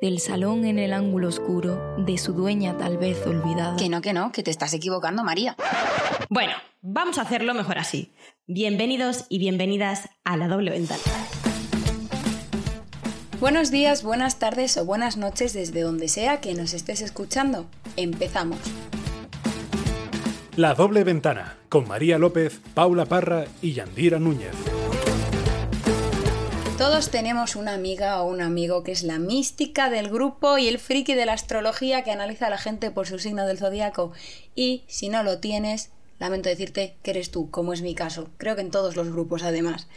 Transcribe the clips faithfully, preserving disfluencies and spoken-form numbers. del salón en el ángulo oscuro, de su dueña tal vez olvidada. Que no, que no, que te estás equivocando, María. Bueno, vamos a hacerlo mejor así. Bienvenidos y bienvenidas a La Doble Ventana. Buenos días, buenas tardes o buenas noches desde donde sea que nos estés escuchando. Empezamos. La Doble Ventana, con María López, Paula Parra y Yandira Núñez. Todos tenemos una amiga o un amigo que es la mística del grupo y el friki de la astrología que analiza a la gente por su signo del zodiaco. Y si no lo tienes, lamento decirte que eres tú, como es mi caso. Creo que en todos los grupos, además.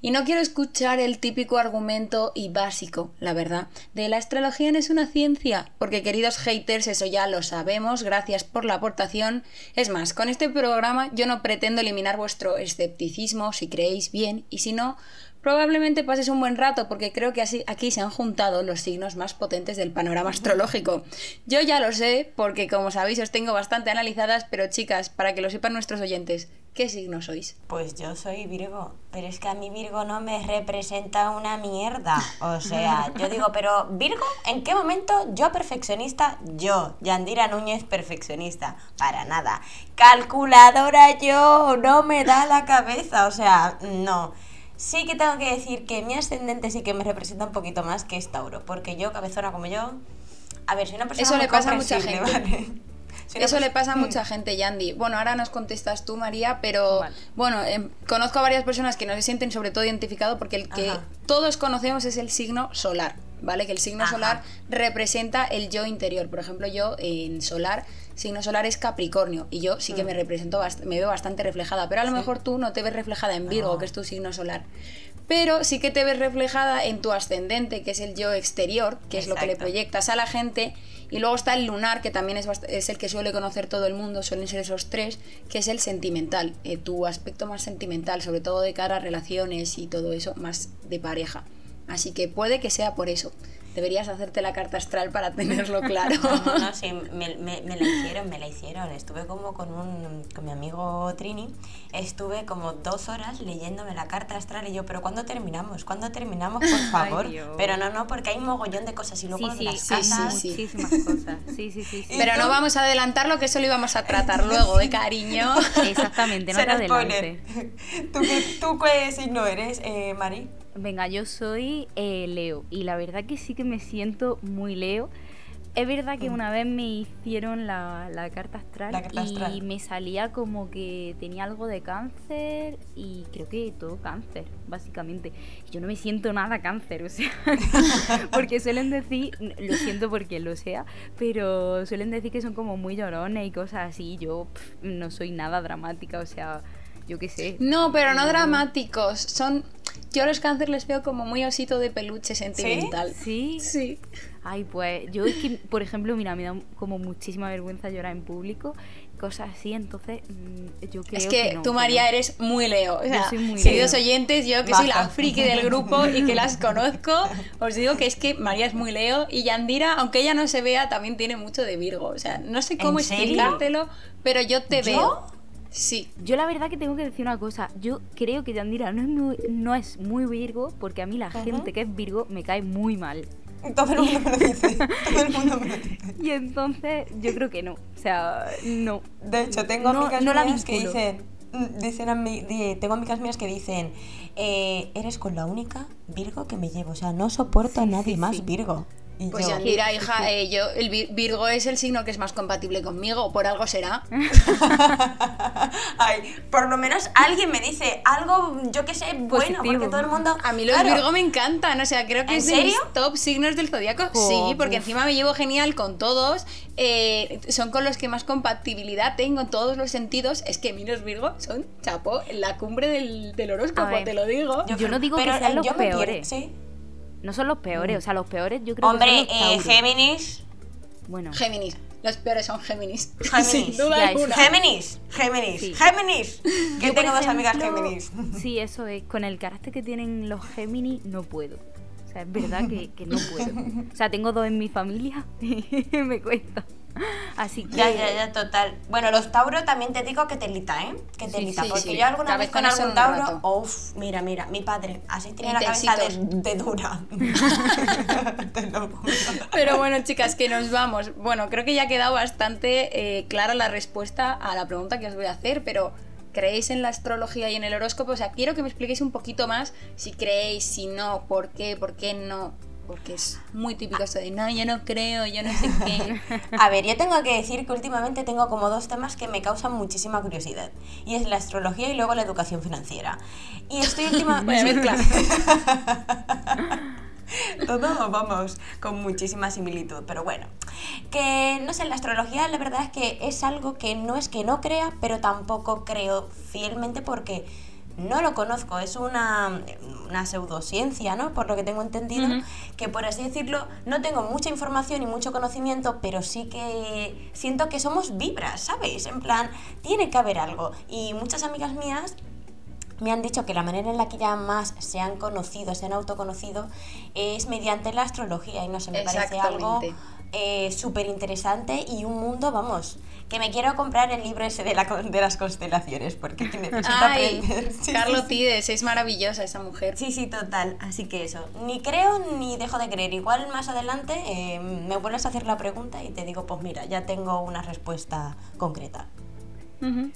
Y no quiero escuchar el típico argumento y básico, la verdad, de la astrología no es una ciencia, porque queridos haters, eso ya lo sabemos, gracias por la aportación. Es más, con este programa yo no pretendo eliminar vuestro escepticismo, si creéis bien, y si no, probablemente pases un buen rato, porque creo que así aquí se han juntado los signos más potentes del panorama astrológico. Yo ya lo sé, porque como sabéis os tengo bastante analizadas, pero chicas, para que lo sepan nuestros oyentes, ¿qué signo sois? Pues yo soy Virgo, pero es que a mí Virgo no me representa una mierda. O sea, yo digo, pero Virgo, ¿en qué momento yo perfeccionista? Yo, Yandira Núñez, perfeccionista. Para nada. Calculadora yo, no me da la cabeza, o sea, no. Sí que tengo que decir que mi ascendente sí que me representa un poquito más, que es Tauro, porque yo, cabezona como yo, a ver, soy una persona... Eso le pasa a mucha gente, ¿vale? Eso le pasa a mucha gente, Yandy. Bueno, ahora nos contestas tú, María, pero vale. Bueno, eh, conozco a varias personas que no se sienten sobre todo identificado porque el que Ajá. todos conocemos es el signo solar, ¿vale? Que el signo Ajá. solar representa el yo interior. Por ejemplo, yo en solar, signo solar es Capricornio y yo sí que mm. me represento, me veo bastante reflejada, pero a lo sí. mejor tú no te ves reflejada en Virgo, no. que es tu signo solar. Pero sí que te ves reflejada en tu ascendente, que es el yo exterior, que Exacto. es lo que le proyectas a la gente. Y luego está el lunar, que también es, bast- es el que suele conocer todo el mundo, suelen ser esos tres, que es el sentimental, eh, tu aspecto más sentimental, sobre todo de cara a relaciones y todo eso, más de pareja. Así que puede que sea por eso. Deberías hacerte la carta astral para tenerlo claro. No, no, sí, me, me, me la hicieron, me la hicieron. Estuve como con un con mi amigo Trini, estuve como dos horas leyéndome la carta astral y yo, pero ¿cuándo terminamos? ¿Cuándo terminamos, por favor? Ay, pero no, no, porque hay un mogollón de cosas y luego sí, sí, las sí, casas. Sí, sí, muchísimas cosas. Sí, sí, sí, sí. Pero no vamos a adelantarlo, que eso lo íbamos a tratar luego, de ¿eh, cariño? Exactamente, no te adelante. ¿Tú, ¿Tú qué signo eres, eh, Mari? Venga, yo soy eh, Leo y la verdad que sí que me siento muy Leo. Es verdad que una vez me hicieron la, la carta astral la carta y astral. me salía como que tenía algo de cáncer y creo que todo cáncer, básicamente. Yo no me siento nada cáncer, o sea, porque suelen decir, lo siento porque lo sea, pero suelen decir que son como muy llorones y cosas así. Yo pff, no soy nada dramática, o sea, yo qué sé. No, pero no dramáticos, son... Yo a los cáncer les veo como muy osito de peluche sentimental. ¿Sí? Sí. Sí. Ay, pues yo es que, por ejemplo, mira, me da como muchísima vergüenza llorar en público, cosas así, entonces yo creo que Es que, que no, tú, María, que no. eres muy Leo. O sea, queridos oyentes, yo que Baja. soy la friki del grupo y que las conozco, os digo que es que María es muy Leo y Yandira, aunque ella no se vea, también tiene mucho de Virgo. O sea, no sé cómo explicártelo, pero yo te ¿Yo? veo... Sí, yo la verdad que tengo que decir una cosa. Yo creo que Yandira no es muy, no es muy Virgo, porque a mí la Ajá. gente que es Virgo me cae muy mal. Todo el mundo me lo dice. Todo el mundo me lo dice. Y entonces yo creo que no. O sea, no. De hecho, tengo no, amigas no mías que dicen, dicen a mí, de, tengo amigas mías que dicen, eh, eres con la única Virgo que me llevo. O sea, no soporto sí, a nadie sí, más sí. Virgo. Y pues yo, Yandira, hija, eh, yo, el Virgo es el signo que es más compatible conmigo, por algo será. Ay, por lo menos alguien me dice algo, yo que sé, bueno, positivo. Porque todo el mundo... A mí los claro. Virgo me encantan, o sea, creo que es de mis top signos del zodiaco. Oh, sí, porque uf. encima me llevo genial con todos, eh, son con los que más compatibilidad tengo en todos los sentidos. Es que mí los Virgo son, chapo, en la cumbre del, del horóscopo, ver, te lo digo. Yo, yo no digo pero, que sean los yo peores. Me pier- sí. No son los peores, o sea, los peores yo creo Hombre, que son los Tauro. Hombre, eh, Géminis. Bueno. Géminis. Los peores son Géminis. Géminis. Sin duda ya, alguna. Géminis. Géminis. Sí. Géminis. Que tengo dos amigas Géminis. Sí, eso es. Con el carácter que tienen los Géminis no puedo. O sea, es verdad que, que no puedo. O sea, tengo dos en mi familia y me cuesta. Así que... Ya, ya, ya, total. Bueno, los Tauro también te digo que telita, ¿eh? Que telita, sí, sí, porque sí. yo alguna vez con algún Tauro... Uf, mira, mira, mi padre, así tiene la cabeza de, de dura. Te lo juro. Pero bueno, chicas, que nos vamos. Bueno, creo que ya ha quedado bastante eh, clara la respuesta a la pregunta que os voy a hacer, pero... ¿Creéis en la astrología y en el horóscopo? O sea, quiero que me expliquéis un poquito más si creéis, si no, por qué, por qué no. Porque es muy típico eso de, no, yo no creo, yo no sé qué. A ver, yo tengo que decir que últimamente tengo como dos temas que me causan muchísima curiosidad. Y es la astrología y luego la educación financiera. Y estoy últimamente... Todo, vamos, con muchísima similitud, pero bueno, que no sé, la astrología la verdad es que es algo que no es que no crea, pero tampoco creo fielmente porque no lo conozco, es una, una pseudociencia, ¿no? Por lo que tengo entendido, uh-huh. que por así decirlo, no tengo mucha información y mucho conocimiento, pero sí que siento que somos vibras, ¿sabéis? En plan, tiene que haber algo, y muchas amigas mías me han dicho que la manera en la que ya más se han conocido, se han autoconocido, es mediante la astrología, y no sé, me parece algo eh, súper interesante y un mundo, vamos, que me quiero comprar el libro ese de, la, de las constelaciones, porque necesito Ay, aprender. Sí, Carlo sí, Tides, es maravillosa esa mujer. Sí, sí, total, así que eso, ni creo ni dejo de creer, igual más adelante eh, me vuelves a hacer la pregunta y te digo, pues mira, ya tengo una respuesta concreta.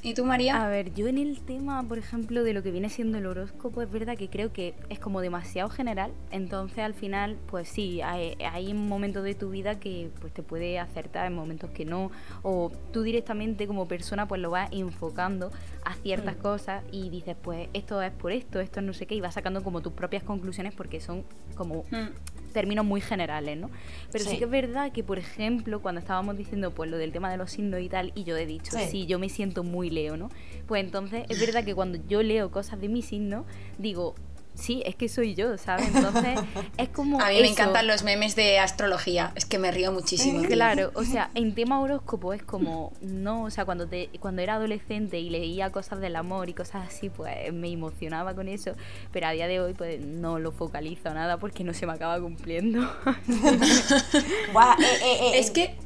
¿Y tú, María? A ver, yo en el tema, por ejemplo, de lo que viene siendo el horóscopo, es verdad que creo que es como demasiado general, entonces al final, pues sí, hay, hay momentos de tu vida que pues te puede acertar, en momentos que no, o tú directamente como persona pues lo vas enfocando a ciertas mm. cosas y dices, pues esto es por esto, esto es no sé qué, y vas sacando como tus propias conclusiones porque son como... Mm. términos muy generales, ¿no? Pero sí. sí que es verdad que, por ejemplo, cuando estábamos diciendo pues lo del tema de los signos y tal, y yo he dicho, sí, sí yo me siento muy Leo, ¿no? Pues entonces es verdad que cuando yo leo cosas de mi signo, digo, sí, es que soy yo, ¿sabes? Entonces es como a mí eso. Me encantan los memes de astrología, es que me río muchísimo. Claro, o sea, en tema horóscopo es como, no, o sea, cuando te, cuando era adolescente y leía cosas del amor y cosas así, pues me emocionaba con eso, pero a día de hoy pues no lo focalizo nada porque no se me acaba cumpliendo. Buah, eh, eh, eh, es que,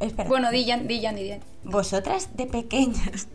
espera. Bueno, di Yandy, di Yandy, di. Vosotras de pequeñas...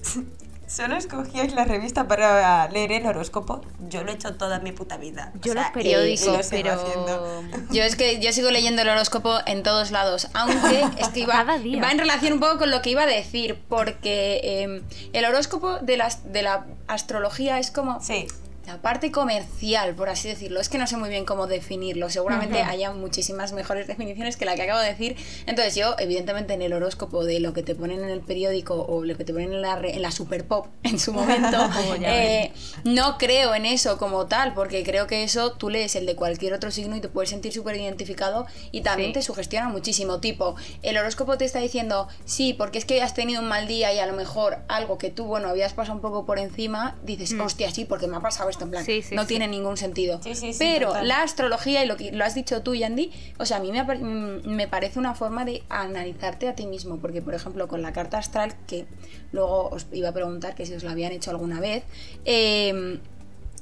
¿Solo escogíais la revista para leer el horóscopo? Yo lo he hecho toda mi puta vida. Yo o sea, los periódicos, pero... Yo es que yo sigo leyendo el horóscopo en todos lados, aunque es que iba, va en relación un poco con lo que iba a decir, porque eh, el horóscopo de la, de la astrología es como... Sí. La parte comercial, por así decirlo, es que no sé muy bien cómo definirlo, seguramente uh-huh. haya muchísimas mejores definiciones que la que acabo de decir. Entonces yo, evidentemente, en el horóscopo de lo que te ponen en el periódico o lo que te ponen en la, re- en la Super Pop en su momento, eh, no creo en eso como tal, porque creo que eso tú lees el de cualquier otro signo y te puedes sentir súper identificado y también sí. te sugestiona muchísimo, tipo, el horóscopo te está diciendo, sí, porque es que has tenido un mal día y a lo mejor algo que tú, bueno, habías pasado un poco por encima, dices, mm. hostia, sí, porque me ha pasado en plan, sí, sí, no sí. tiene ningún sentido sí, sí, sí, pero total. La astrología y lo que lo has dicho tú, Yandy, o sea, a mí me, me parece una forma de analizarte a ti mismo, porque por ejemplo con la carta astral, que luego os iba a preguntar que si os la habían hecho alguna vez, eh,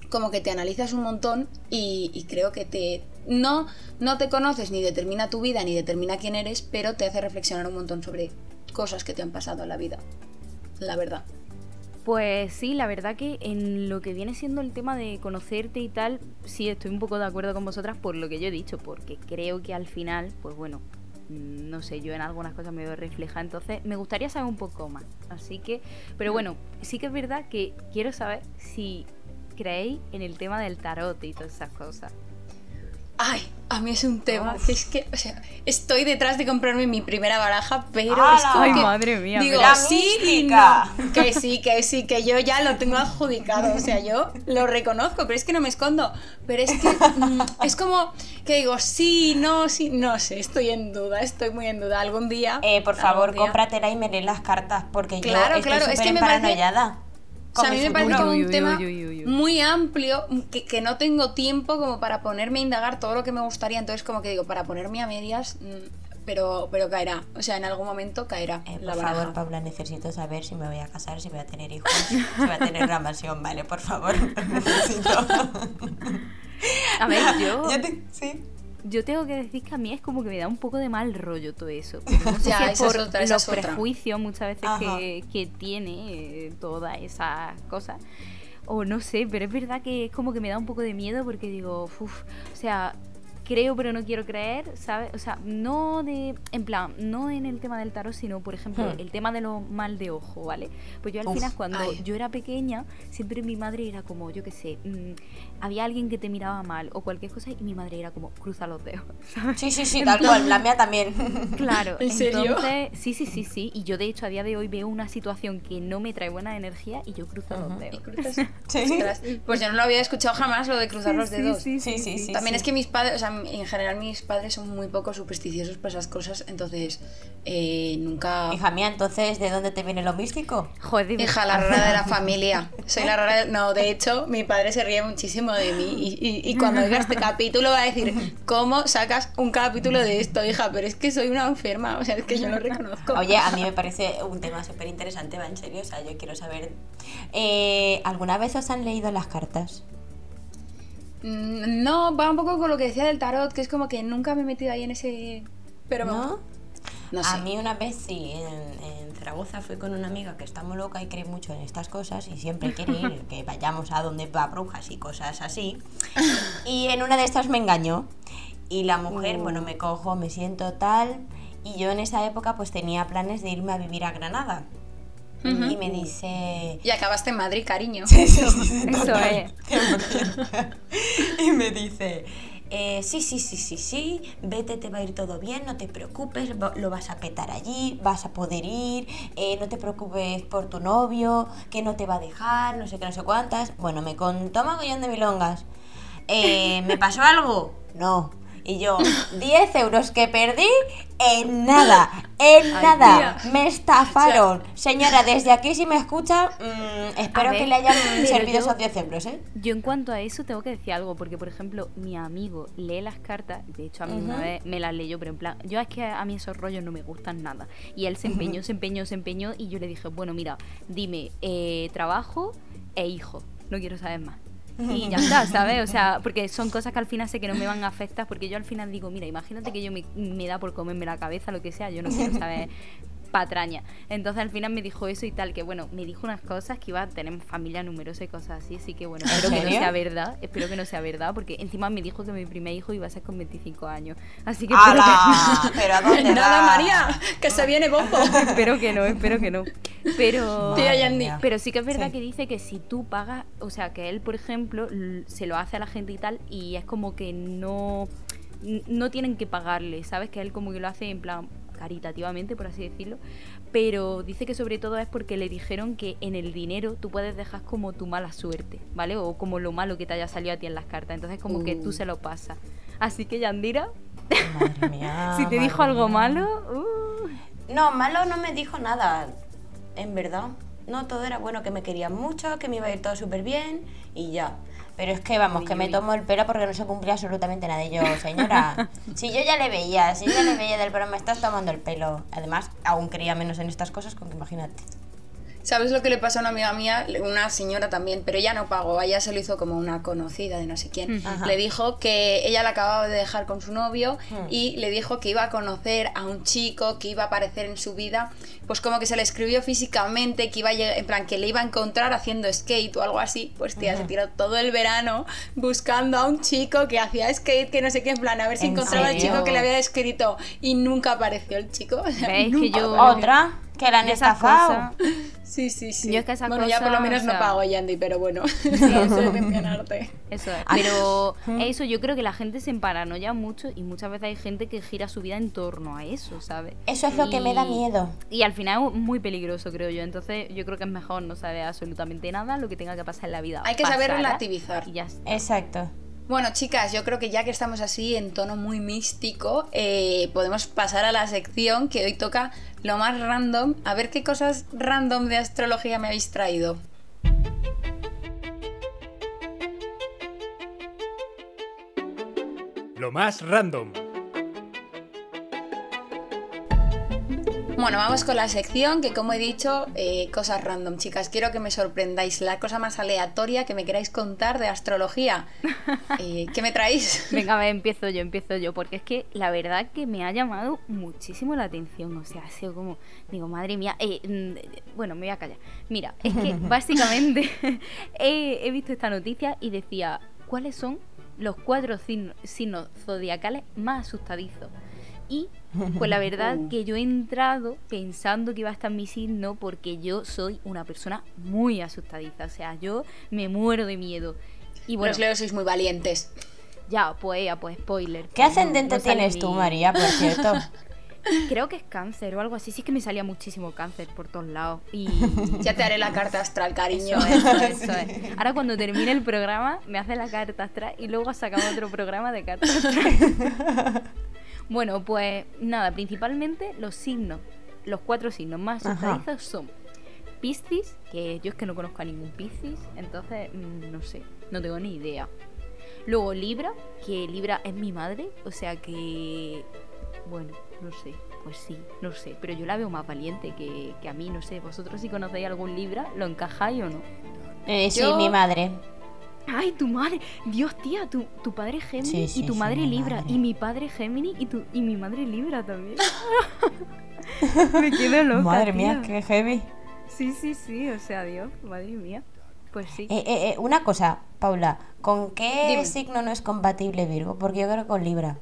como que te analizas un montón y, y creo que te no, no te conoces, ni determina tu vida ni determina quién eres, pero te hace reflexionar un montón sobre cosas que te han pasado en la vida, la verdad. Pues sí, la verdad que en lo que viene siendo el tema de conocerte y tal, sí estoy un poco de acuerdo con vosotras por lo que yo he dicho, porque creo que al final, pues bueno, no sé, yo en algunas cosas me veo reflejada, entonces me gustaría saber un poco más, así que, pero bueno, sí que es verdad que quiero saber si creéis en el tema del tarot y todas esas cosas. Ay, a mí es un tema que es que, o sea, estoy detrás de comprarme mi primera baraja, pero ¡Ala! Es como ay, que madre mía, digo, la sí, no, que sí, que sí, que yo ya lo tengo adjudicado, o sea, yo lo reconozco, pero es que no me escondo, pero es que mm, es como que digo, sí, no, sí, no sé, estoy en duda, estoy muy en duda, algún día. Eh, por favor, día. cómpratela y me lee las cartas, porque claro, yo claro, estoy súper es que paranoiada. O sea, a mí me parece como un tema muy amplio que, que no tengo tiempo como para ponerme a indagar todo lo que me gustaría, entonces como que digo, para ponerme a medias, pero, pero caerá, o sea, en algún momento caerá. Eh, por favor, Paula, necesito saber si me voy a casar, si voy a tener hijos, si voy a tener una mansión, ¿vale? Por favor, necesito. A ver, yo... ¿Ya te... Sí. yo tengo que decir que a mí es como que me da un poco de mal rollo todo eso. No sé ya, si es por es otra, los es prejuicios muchas veces que, que tiene eh, todas esas cosas. O no sé, pero es verdad que es como que me da un poco de miedo porque digo, uff, o sea, creo pero no quiero creer, ¿sabes? O sea, no de, en plan, no en el tema del tarot, sino, por ejemplo, hmm. el tema de lo mal de ojo, ¿vale? Pues yo al Uf, final, cuando ay. yo era pequeña, siempre mi madre era como, yo qué sé, mmm, había alguien que te miraba mal o cualquier cosa, y mi madre era como, cruza los dedos, ¿sabes? Sí, sí, sí, tal cual, la mía también. Claro. ¿En serio? Entonces, sí, sí, sí, sí, y yo de hecho a día de hoy veo una situación que no me trae buena energía y yo cruzo uh-huh. los dedos. ¿Y sí. Pues yo no lo había escuchado jamás, lo de cruzar sí, los dedos. Sí, sí, sí. sí, sí, sí, sí también sí. Es que mis padres, o sea, en general mis padres son muy poco supersticiosos para esas cosas, entonces eh, nunca... Hija mía, entonces, ¿de dónde te viene lo místico? Joder. Hija, la rara de la familia. Soy la rara de... No, de hecho, mi padre se ríe muchísimo de mí y, y, y cuando oiga este capítulo va a decir, ¿cómo sacas un capítulo de esto, hija? Pero es que soy una enferma, o sea, es que yo lo reconozco. Oye, a mí me parece un tema súper interesante, va, en serio, o sea, yo quiero saber... Eh, ¿Alguna vez os han leído las cartas? No, va un poco con lo que decía del tarot, que es como que nunca me he metido ahí en ese... Pero ¿no? No sé. A mí una vez sí, en, en Zaragoza fui con una amiga que está muy loca y cree mucho en estas cosas y siempre quiere ir, que vayamos a donde va brujas y cosas así. Y en una de estas me engañó y la mujer, uh. bueno, me cojo, me siento tal, y yo en esa época pues tenía planes de irme a vivir a Granada. Uh-huh. Y me dice... Y acabaste en Madrid, cariño. Sí, sí, sí, eso es. Y me dice... Eh, sí, sí, sí, sí, sí, vete, te va a ir todo bien, no te preocupes, lo vas a petar allí, vas a poder ir, eh, no te preocupes por tu novio, que no te va a dejar, no sé qué, no sé cuántas... Bueno, me contó mogollón de milongas. Eh, ¿Me pasó algo? No. Y yo, diez euros que perdí en nada, en Ay, nada, tía. me estafaron. O sea, señora, desde aquí si me escucha, mmm, espero ver, que le hayan servido yo, esos diez euros, ¿eh? Yo en cuanto a eso tengo que decir algo, porque por ejemplo, mi amigo lee las cartas, de hecho a mí uh-huh. una vez me las leyó, pero en plan, yo es que a mí esos rollos no me gustan nada. Y él se empeñó, uh-huh. se empeñó, se empeñó, y yo le dije, bueno, mira, dime, eh, trabajo e hijo, no quiero saber más. Y ya está, ¿sabes? O sea, porque son cosas que al final sé que no me van a afectar, porque yo al final digo, mira, imagínate que yo me, me da por comerme la cabeza, lo que sea, yo no quiero saber patraña. Entonces al final me dijo eso y tal, que bueno, me dijo unas cosas que iba a tener familia numerosa y cosas así, así que bueno, espero que no sea verdad, espero que no sea verdad, porque encima me dijo que mi primer hijo iba a ser con veinticinco años, así que espero que... ¿Pero a dónde nada, va? María, que se viene bombo. Espero que no, espero que no. Pero, pero sí que es verdad sí. que dice que si tú pagas, o sea, que él, por ejemplo, se lo hace a la gente y tal, y es como que no, no tienen que pagarle, ¿sabes? Que él como que lo hace en plan caritativamente, por así decirlo, pero dice que sobre todo es porque le dijeron que en el dinero tú puedes dejar como tu mala suerte, ¿vale? O como lo malo que te haya salido a ti en las cartas, entonces como uh. que tú se lo pasas. Así que, Yandira, madre mía, si te madre dijo algo mía. malo... Uh. No, malo no me dijo nada. En verdad, no, todo era bueno, que me querían mucho, que me iba a ir todo súper bien y ya. Pero es que, vamos, uy, que uy. me tomo el pelo porque no se cumplía absolutamente nada. Y yo, señora, si yo ya le veía, si yo ya le veía del pelo, me estás tomando el pelo. Además, aún creía menos en estas cosas, con que imagínate. ¿Sabes lo que le pasó a una amiga mía? Una señora también, pero ella no pagó, ella se lo hizo como una conocida de no sé quién. Ajá. Le dijo que ella la acababa de dejar con su novio mm. y le dijo que iba a conocer a un chico que iba a aparecer en su vida, pues como que se le escribió físicamente, que iba a llegar, en plan que le iba a encontrar haciendo skate o algo así. Pues tía, Ajá. se tiró todo el verano buscando a un chico que hacía skate, que no sé qué, en plan a ver si encontraba al chico que le había escrito, y nunca apareció el chico. O sea, ¿veis que yo otra? Que la han estafado. Sí, sí, sí. Yo es que esa bueno, cosa, ya por lo menos o sea, no pago, Yandy, pero bueno, sí, eso es mencionarte. Eso es. Pero eso, yo creo que la gente se emparanoia mucho y muchas veces hay gente que gira su vida en torno a eso, ¿sabes? Eso es lo y, que me da miedo. Y al final es muy peligroso, creo yo. Entonces yo creo que es mejor no saber absolutamente nada, lo que tenga que pasar en la vida. Hay que saber relativizar. Y ya está. Exacto. Bueno, chicas, yo creo que ya que estamos así en tono muy místico, eh, podemos pasar a la sección que hoy toca lo más random. A ver qué cosas random de astrología me habéis traído. Lo más random. Bueno, vamos con la sección que, como he dicho, eh, cosas random, chicas. Quiero que me sorprendáis, la cosa más aleatoria que me queráis contar de astrología. Eh, ¿Qué me traéis? Venga, me empiezo yo, empiezo yo, porque es que la verdad que me ha llamado muchísimo la atención. O sea, ha sido como, digo, madre mía, eh, bueno, me voy a callar. Mira, es que básicamente he, he visto esta noticia y decía, ¿cuáles son los cuatro signos, signos zodiacales más asustadizos? Y pues la verdad que yo he entrado pensando que iba a estar mi signo, porque yo soy una persona muy asustadiza, o sea, yo me muero de miedo. Y bueno, los leos sois muy valientes. Ya, pues, ya, pues, spoiler. ¿Qué pues, ascendente no, no tienes ni... tú, María, por cierto? Creo que es cáncer o algo así, sí es que me salía muchísimo cáncer por todos lados. Y ya te haré la carta astral, cariño. Eso, eso, eso es. Ahora cuando termine el programa me hace la carta astral y luego sacamos otro programa de carta astral. Bueno, pues nada, principalmente los signos, los cuatro signos más asustadizos son Piscis, que yo es que no conozco a ningún Piscis, entonces no sé, no tengo ni idea. Luego Libra, que Libra es mi madre, o sea que... bueno, no sé, pues sí, no sé, pero yo la veo más valiente que, que a mí, no sé. ¿Vosotros si conocéis algún Libra, lo encajáis o no? Eh, sí, yo... mi madre. Ay, tu madre, Dios, tía, tu, tu padre Géminis, sí, sí, y tu sí, madre Libra, madre. Y mi padre Géminis y, tu, y mi madre Libra también. Me quedo loca, madre mía, tía. Qué heavy. Sí, sí, sí, o sea, Dios, madre mía. Pues sí. Eh, eh, eh, una cosa, Paula, ¿con qué Dime. signo no es compatible Virgo? Porque yo creo que con Libra.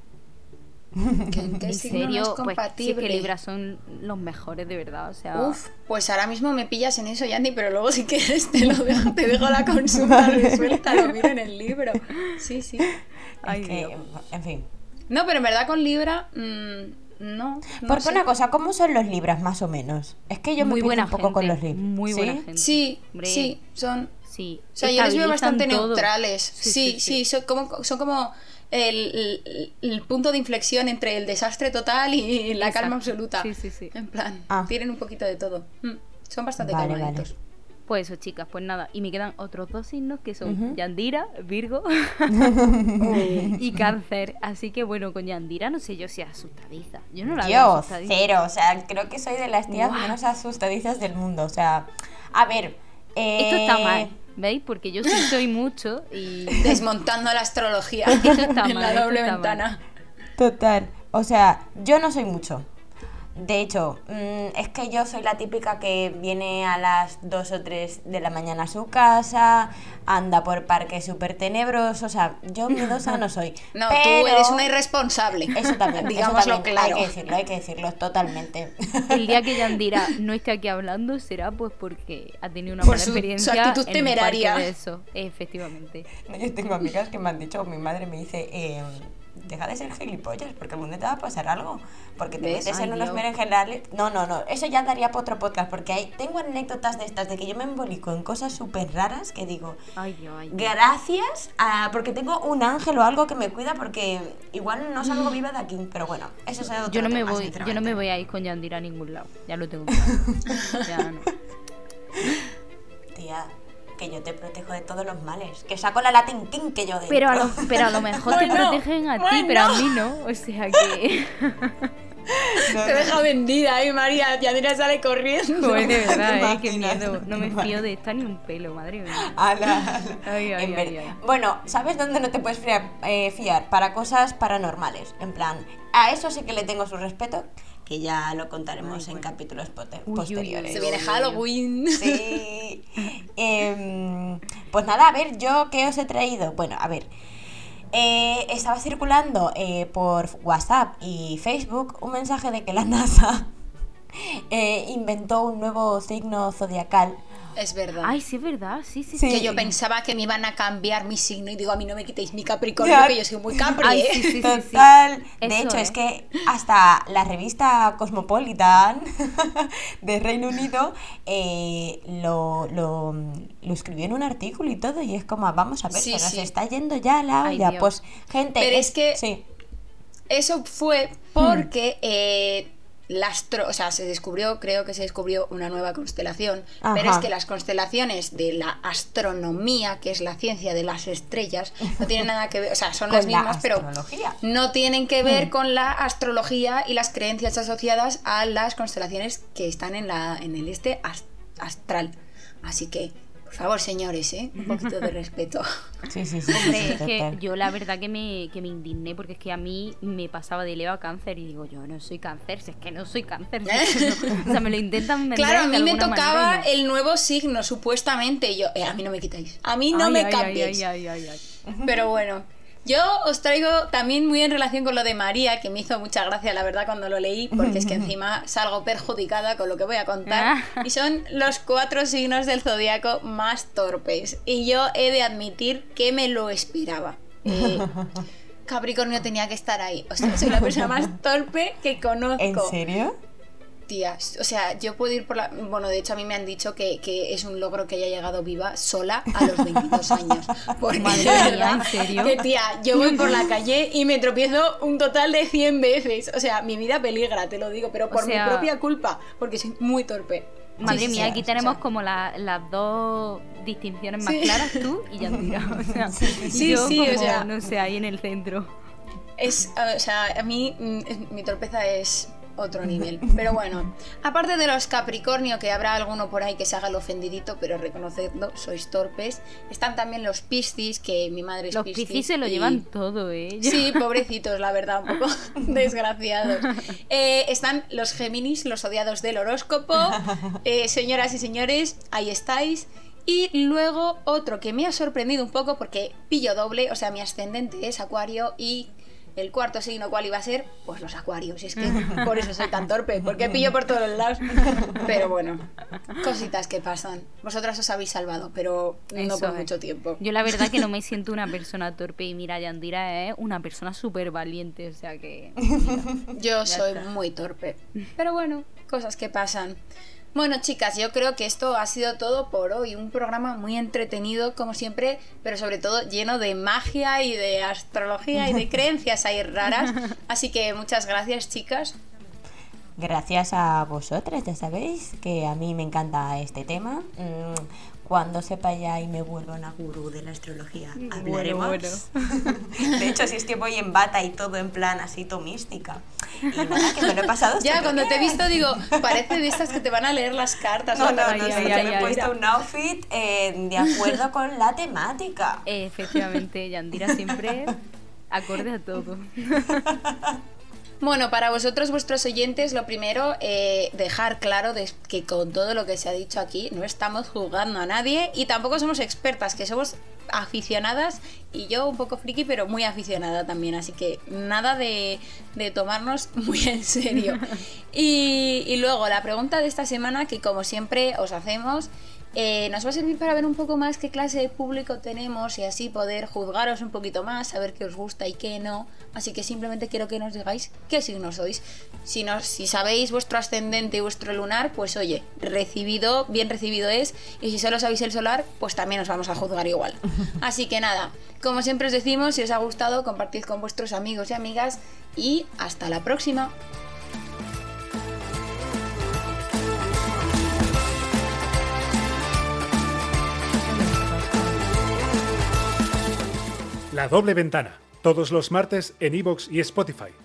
¿En qué signo no es compatible? Pues sí, que Libra son los mejores, de verdad, o sea... Uf, pues ahora mismo me pillas en eso, Yandy, pero luego si quieres te, lo dejo, te dejo la consulta resuelta, lo miro en el libro. Sí, sí. Ay, es que, en fin. No, pero en verdad con Libra... Mmm... No, no. Porque sé. Una cosa, ¿cómo son los libras más o menos? Es que yo me pierdo un poco gente, con los libras. Muy buena ¿Sí? gente. Sí, Hombre. sí, son. Sí. O sea, yo les veo bastante todo. neutrales. Sí, sí, sí, sí. sí son como, son como el, el, el punto de inflexión entre el desastre total y la Exacto. calma absoluta. Sí, sí, sí. En plan, ah. tienen un poquito de todo. Mm, son bastante vale, calmaditos. Vale. Pues eso, chicas, pues nada. Y me quedan otros dos signos que son uh-huh. Yandira, Virgo y Cáncer. Así que bueno, con Yandira no sé yo si asustadiza. Yo no la veo asustadiza. Yo, cero. O sea, creo que soy de las tías wow. menos asustadizas del mundo. O sea, a ver. Eh... Esto está mal, ¿veis? Porque yo sí soy mucho y... Desmontando la astrología. Esto está mal. En la doble ventana. Mal. Total. O sea, yo no soy mucho. De hecho, es que yo soy la típica que viene a las dos o tres de la mañana a su casa, anda por parques súper tenebrosos, o sea, yo miedosa no soy. No, pero... tú eres una irresponsable. Eso también, digámoslo eso también, claro. Hay que decirlo, hay que decirlo, totalmente. El día que Yandira no esté aquí hablando será pues porque ha tenido una por mala su, experiencia su actitud en temeraria. Un parque de eso, efectivamente. No, yo tengo amigas que me han dicho, mi madre me dice... Eh, deja de ser gilipollas, porque algún día te va a pasar algo. Porque te ¿Ves? metes en Ay, unos merengues. No, no, no. Eso ya daría para otro podcast. Porque hay, tengo anécdotas de estas, de que yo me embolico en cosas súper raras que digo, Ay, Dios, Ay, Dios. gracias a, porque tengo un ángel o algo que me cuida, porque igual no salgo viva de aquí. Pero bueno, eso es otro yo no tema, me voy Yo no me voy a ir con Yandira a ningún lado. Ya lo tengo claro. Ya no. Tía. Que yo te protejo de todos los males. Que saco la Latin King que yo de. Pero, pero a lo mejor bueno, te protegen a bueno. ti, pero a mí no. O sea que. No, te no. deja vendida, ¿eh, María? Yandira sale corriendo. Pues de verdad, ¿eh? Qué miedo. No me fío de esta ni un pelo, madre mía. Ala, ala. Ay, ay, ver... ay, ay. Bueno, ¿sabes dónde no te puedes fiar? Eh, fiar? Para cosas paranormales. En plan, a eso sí que le tengo su respeto. Que ya lo contaremos Ay, bueno. en capítulos poster- uy, posteriores. Se viene Halloween. Sí. Eh, pues nada, a ver, ¿yo qué os he traído? Bueno, a ver. Eh, estaba circulando eh, por WhatsApp y Facebook un mensaje de que la NASA eh, inventó un nuevo signo zodiacal. Es verdad. Ay, sí, es verdad. Sí, sí, sí. Que yo pensaba que me iban a cambiar mi signo y digo, a mí no me quitéis mi Capricornio, yeah. que yo soy muy Capri. Ay, sí, sí, sí, Total. Sí, sí. De Eso, hecho, eh. es que hasta la revista Cosmopolitan de Reino Unido eh, lo, lo, lo escribió en un artículo y todo, y es como, vamos a ver, sí, se nos sí. está yendo ya la olla. Ay, pues, gente. Pero es, es que sí. eso fue porque. Hmm. Eh, la astro, o sea, se descubrió, creo que se descubrió una nueva constelación. Ajá. Pero es que las constelaciones de la astronomía, que es la ciencia de las estrellas, no tienen nada que ver, o sea, son las mismas, pero no tienen que ver mm. con la astrología y las creencias asociadas a las constelaciones que están en la en el este astral. Así que, por favor, señores, ¿eh? Un poquito de respeto. Sí, sí, sí. Hombre, sí, sí, es que yo la verdad que me, que me indigné, porque es que a mí me pasaba de Leo a Cáncer y digo, yo no soy Cáncer, si es que no soy Cáncer. Si es que no, o sea, me lo intentan vender. Claro, a mí me tocaba manera. El nuevo signo, supuestamente. Y yo, eh, a mí no me quitáis. A mí no ay, me ay, cambiéis. Ay, ay, ay, ay, ay. Pero bueno, yo os traigo también muy en relación con lo de María, que me hizo mucha gracia, la verdad, cuando lo leí, porque es que encima salgo perjudicada con lo que voy a contar, y son los cuatro signos del zodiaco más torpes, y yo he de admitir que me lo esperaba. Eh, Capricornio tenía que estar ahí, o sea, soy la persona más torpe que conozco. ¿En serio? Tía, o sea, yo puedo ir por la... Bueno, de hecho a mí me han dicho que, que es un logro que haya llegado viva sola a los veintidós años. Porque, madre mía, ¿en serio? Que tía, yo voy por la calle y me tropiezo un total de cien veces. O sea, mi vida peligra, te lo digo, pero por o sea... mi propia culpa, porque soy muy torpe. Madre sí, mía, sí, aquí tenemos o sea, como la, las dos distinciones más sí. claras, tú y Yandira. O sea, sí, sí, yo sí, como, o sea, no sé, ahí en el centro. Es, o sea, a mí es, mi torpeza es... otro nivel, pero bueno, aparte de los Capricornio, que habrá alguno por ahí que se haga el ofendidito, pero reconocedlo, sois torpes, están también los Piscis, que mi madre es los Piscis, Piscis se lo y... llevan todo, eh sí, pobrecitos, la verdad, un poco desgraciados. Eh, están los Géminis, los odiados del horóscopo, eh, señoras y señores, ahí estáis. Y luego otro que me ha sorprendido un poco, porque pillo doble, o sea, mi ascendente es Acuario y el cuarto signo, ¿cuál iba a ser? Pues los acuarios, es que por eso soy tan torpe, porque pillo por todos los lados. Pero bueno, cositas que pasan. Vosotras os habéis salvado, pero no eso por es. mucho tiempo. Yo la verdad que no me siento una persona torpe, y mira, Yandira es una persona súper valiente, o sea que... Mira, yo soy está. muy torpe, pero bueno, cosas que pasan. Bueno, chicas, yo creo que esto ha sido todo por hoy. Un programa muy entretenido, como siempre, pero sobre todo lleno de magia y de astrología y de creencias ahí raras. Así que muchas gracias, chicas. Gracias a vosotras, ya sabéis que a mí me encanta este tema. Cuando sepa ya y me vuelva una gurú de la astrología, hablaremos. Bueno, bueno. De hecho, si es que voy en bata y todo en plan así, todo mística. Y nada, que me lo he pasado. Ya, cuando bien. te he visto, digo, parece de estas que te van a leer las cartas. No, no, no, no, no, ya, no ya, me ya, he puesto ya. un outfit eh, de acuerdo con la temática. Efectivamente, Yandira siempre acorde a todo. Bueno, para vosotros, vuestros oyentes, lo primero, eh, dejar claro de que con todo lo que se ha dicho aquí no estamos juzgando a nadie y tampoco somos expertas, que somos aficionadas, y yo un poco friki, pero muy aficionada también, así que nada de, de tomarnos muy en serio. Y, y luego, la pregunta de esta semana, que como siempre os hacemos... Eh, nos va a servir para ver un poco más qué clase de público tenemos y así poder juzgaros un poquito más, saber qué os gusta y qué no. Así que simplemente quiero que nos digáis qué signo sois. Si, nos, si sabéis vuestro ascendente y vuestro lunar, pues oye, recibido, bien recibido es. Y si solo sabéis el solar, pues también os vamos a juzgar igual. Así que nada, como siempre os decimos, si os ha gustado, compartid con vuestros amigos y amigas y hasta la próxima. La Doble Ventana, todos los martes en iVoox y Spotify.